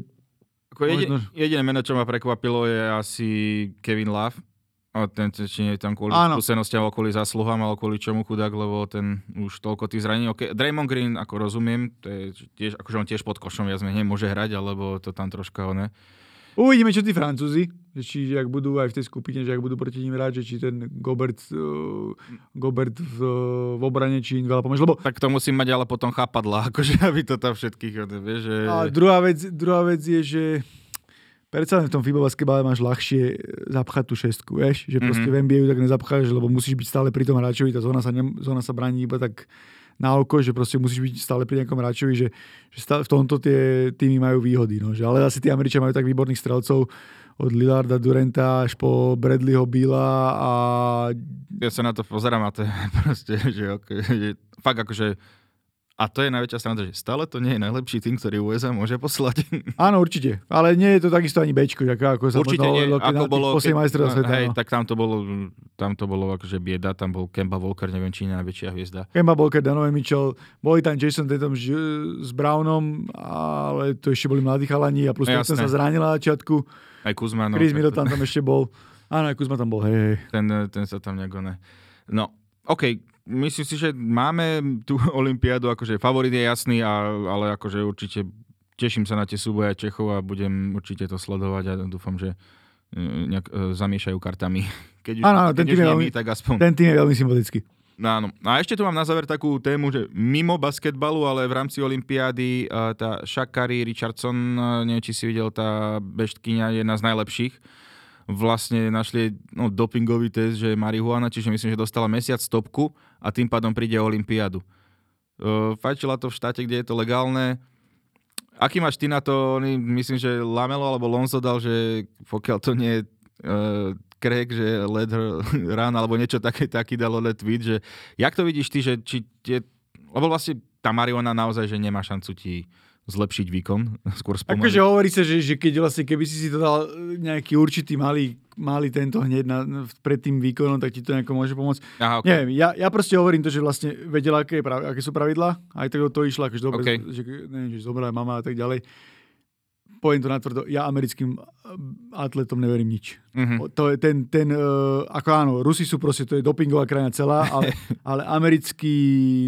Ako jedine, jediné meno, čo ma prekvapilo, je asi Kevin Love. A ten, či nie je tam kvôli skúsenostiam, kvôli zásluhám, ale kvôli čomu chudák, lebo ten už toľko tých zranení. Okay. Draymond Green, ako rozumiem, to je tiež, akože on tiež pod košom viac menej môže hrať, alebo to tam troška oné. Uvidíme, čo tí Francúzi, či ak budú aj v tej skupine, že ak budú proti ním hrať, či ten Gobert, uh, Gobert v, uh, v obrane, či im veľa pomôže. Lebo... Tak to musí mať ale potom chápadla, akože aby to tam všetkých... Vie, že... A druhá vec, druhá vec je, že... Predsa len v tom FIBA basketbale máš ľahšie zapchať tú šestku, vieš? Že proste mm-hmm. v en bí ej tak nezapcháš, lebo musíš byť stále pri tom hráčovi, tá zóna sa, ne, zóna sa bráni iba tak na oko, že proste musíš byť stále pri nejakom hráčovi, že, že stále, v tomto tie týmy majú výhody. No, že, ale asi tí Američania majú tak výborných strelcov od Lillarda, Duranta až po Bradleyho Beala a... Ja sa na to pozerám a to je proste, že, okay, že fakt akože... A to je najväčšia strana, že stále to nie je najlepší tým, ktorý ú es á môže poslať. Áno, určite. Ale nie je to takisto ani béčko. Ako sa určite nie. Hodilo, ako bolo, ke... sveta, hej, no. Tak tam to bolo, tam to bolo akože bieda. Tam bol Kemba Walker, neviem, či iná najväčšia hviezda. Kemba Walker, Donovan Mitchell. Boli tam Jason Tatum s Brownom, ale to ešte boli mladí chalani. A plus ja, ten sa zranil na začiatku. Aj Kuzma. No, Chris Middleton tam ešte bol. Áno, aj Kuzma tam bol. Hej, hej. Ten, ten sa tam nejako ne... No, okej. Okay. myslím si, že máme tú olympiádu, akože favorit je jasný, a, ale akože určite teším sa na tie súboje Čechov a budem určite to sledovať a dúfam, že nejak e, zamiešajú kartami. Keď už, áno, keď ten, tým veľmi, my, tak aspoň. Ten tým je veľmi symbolický. No, áno. A ešte tu mám na záver takú tému, že mimo basketbalu, ale v rámci olympiády tá Shakari Richardson, neviem, či si videl, tá bežkyňa, jedna z najlepších. Vlastne našli no, dopingový test, že je marihuana, čiže myslím, že dostala mesiac stopku a tým pádom príde olympiádu. E, fajčila to v štáte, kde je to legálne. Aký máš ty na to? Myslím, že Lamelo alebo Lonzo dal, že pokiaľ to nie je uh, crack, že let her run alebo niečo také, taký dalo let tweet, že jak to vidíš ty, že či je, lebo vlastne tá marihuana naozaj, že nemá šancu ti zlepšiť výkon, skôr spomaliť. Akože hovorí sa, že, že keď vlastne, keby si si to dal nejaký určitý malý, malý tento hneď na, pred tým výkonom, tak ti to nejako môže pomôcť. Aha, okay. Neviem, ja, ja proste hovorím to, že vlastne vedela, aké, prav, aké sú pravidlá, aj tak do toho išla, akože dobre, okay. že, neviem, že zobrala mama a tak ďalej. Poviem to natvrdo, ja americkým atletom neverím nič. Mm-hmm. To je ten, ten uh, ako áno, Rusi sú proste, to je dopingová krajina celá, ale, ale americký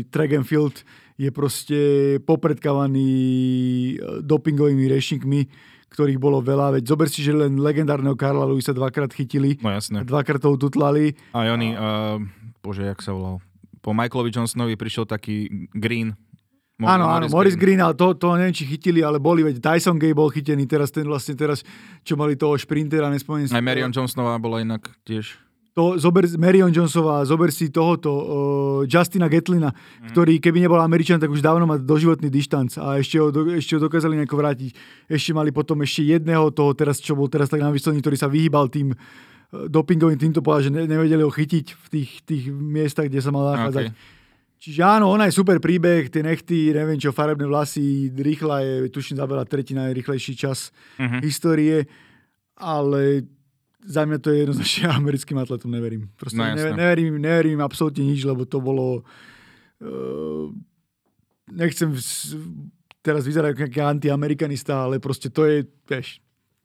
track and field je proste popredkávaný dopingovými riešnikmi, ktorých bolo veľa. Veď zober si, že len legendárneho Karla Luisa dvakrát chytili. No jasné. Dvakrát ho tutlali. A oni, uh, bože, jak sa volal? Po Michaelovi Johnsonovi prišiel taký Green. Mor- áno, áno, Morris Green, ale to, to neviem, či chytili, ale boli, veď Tyson Gay bol chytený, teraz ten vlastne teraz, čo mali toho šprintera, nespomeniem si. Aj Marion Johnsonová bola inak tiež. To, zober, Marion Johnsonová, zober si tohoto, uh, Justina Gatlina, mm. ktorý keby nebol Američan, tak už dávno má doživotný dištanc a ešte ho, do, ešte ho dokázali nejako vrátiť. Ešte mali potom ešte jedného toho, teraz, čo bol teraz tak na výslední, ktorý sa vyhýbal tým uh, dopingovým, týmto povedal, že ne, nevedeli ho chytiť v tých, tých miestach, kde sa mal nachádzať. Okay. Čiže áno, ona je super príbeh, tie nechty, neviem čo, farebné vlasy, rýchla je, tuším, zabela tretí najrýchlejší čas uh-huh. histórie, ale za mňa to je jednoznačne americkým atletom, neverím. Proste no, ne, neverím, neverím absolútne nič, lebo to bolo... Uh, nechcem teraz vyzerať ako nejaký antiamerikanista, ale proste to je, vieš...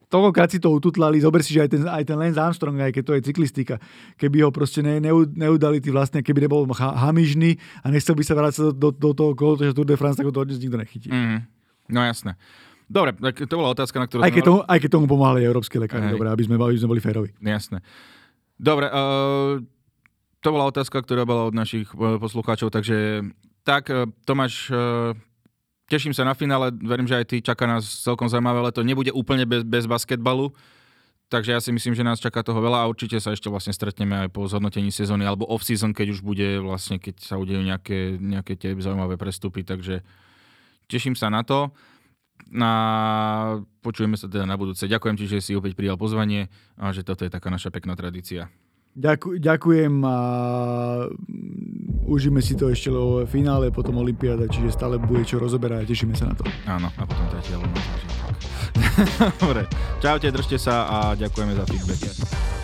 Toľkokrát si to ututlali, zober si, že aj ten, aj ten Lance Armstrong, aj keď to je cyklistika, keby ho proste ne, neudali tí vlastne, keby nebol hamižný a nechcel by sa vrácať do, do, do toho kolo, že Tour de France, tak ho to odnes nikto nechytí. Mm-hmm. No jasné. Dobre, tak to bola otázka, na ktorú... Aj keď, tomu, aj keď tomu pomáhali európske lekári, dobre, aby sme, aby sme boli férovi. Jasné. Dobre, uh, to bola otázka, ktorá bola od našich poslucháčov, takže tak, Tomáš... Uh, Teším sa na finále, verím, že aj ty, čaká nás celkom zaujímavé leto. Nebude úplne bez, bez basketbalu, takže ja si myslím, že nás čaká toho veľa a určite sa ešte vlastne stretneme aj po zhodnotení sezóny alebo off-season, keď už bude vlastne, keď sa udejú nejaké, nejaké tie zaujímavé prestupy, takže teším sa na to. Na... Počujeme sa teda na budúce. Ďakujem ti, že si opäť prijal pozvanie a že toto je taká naša pekná tradícia. Ďakujem a užíme si to ešte v finále, potom olympiáda, čiže stále bude čo rozoberať a tešíme sa na to. Áno, a potom to aj tieľo. Dobre, čaute, držte sa a ďakujeme za feedback.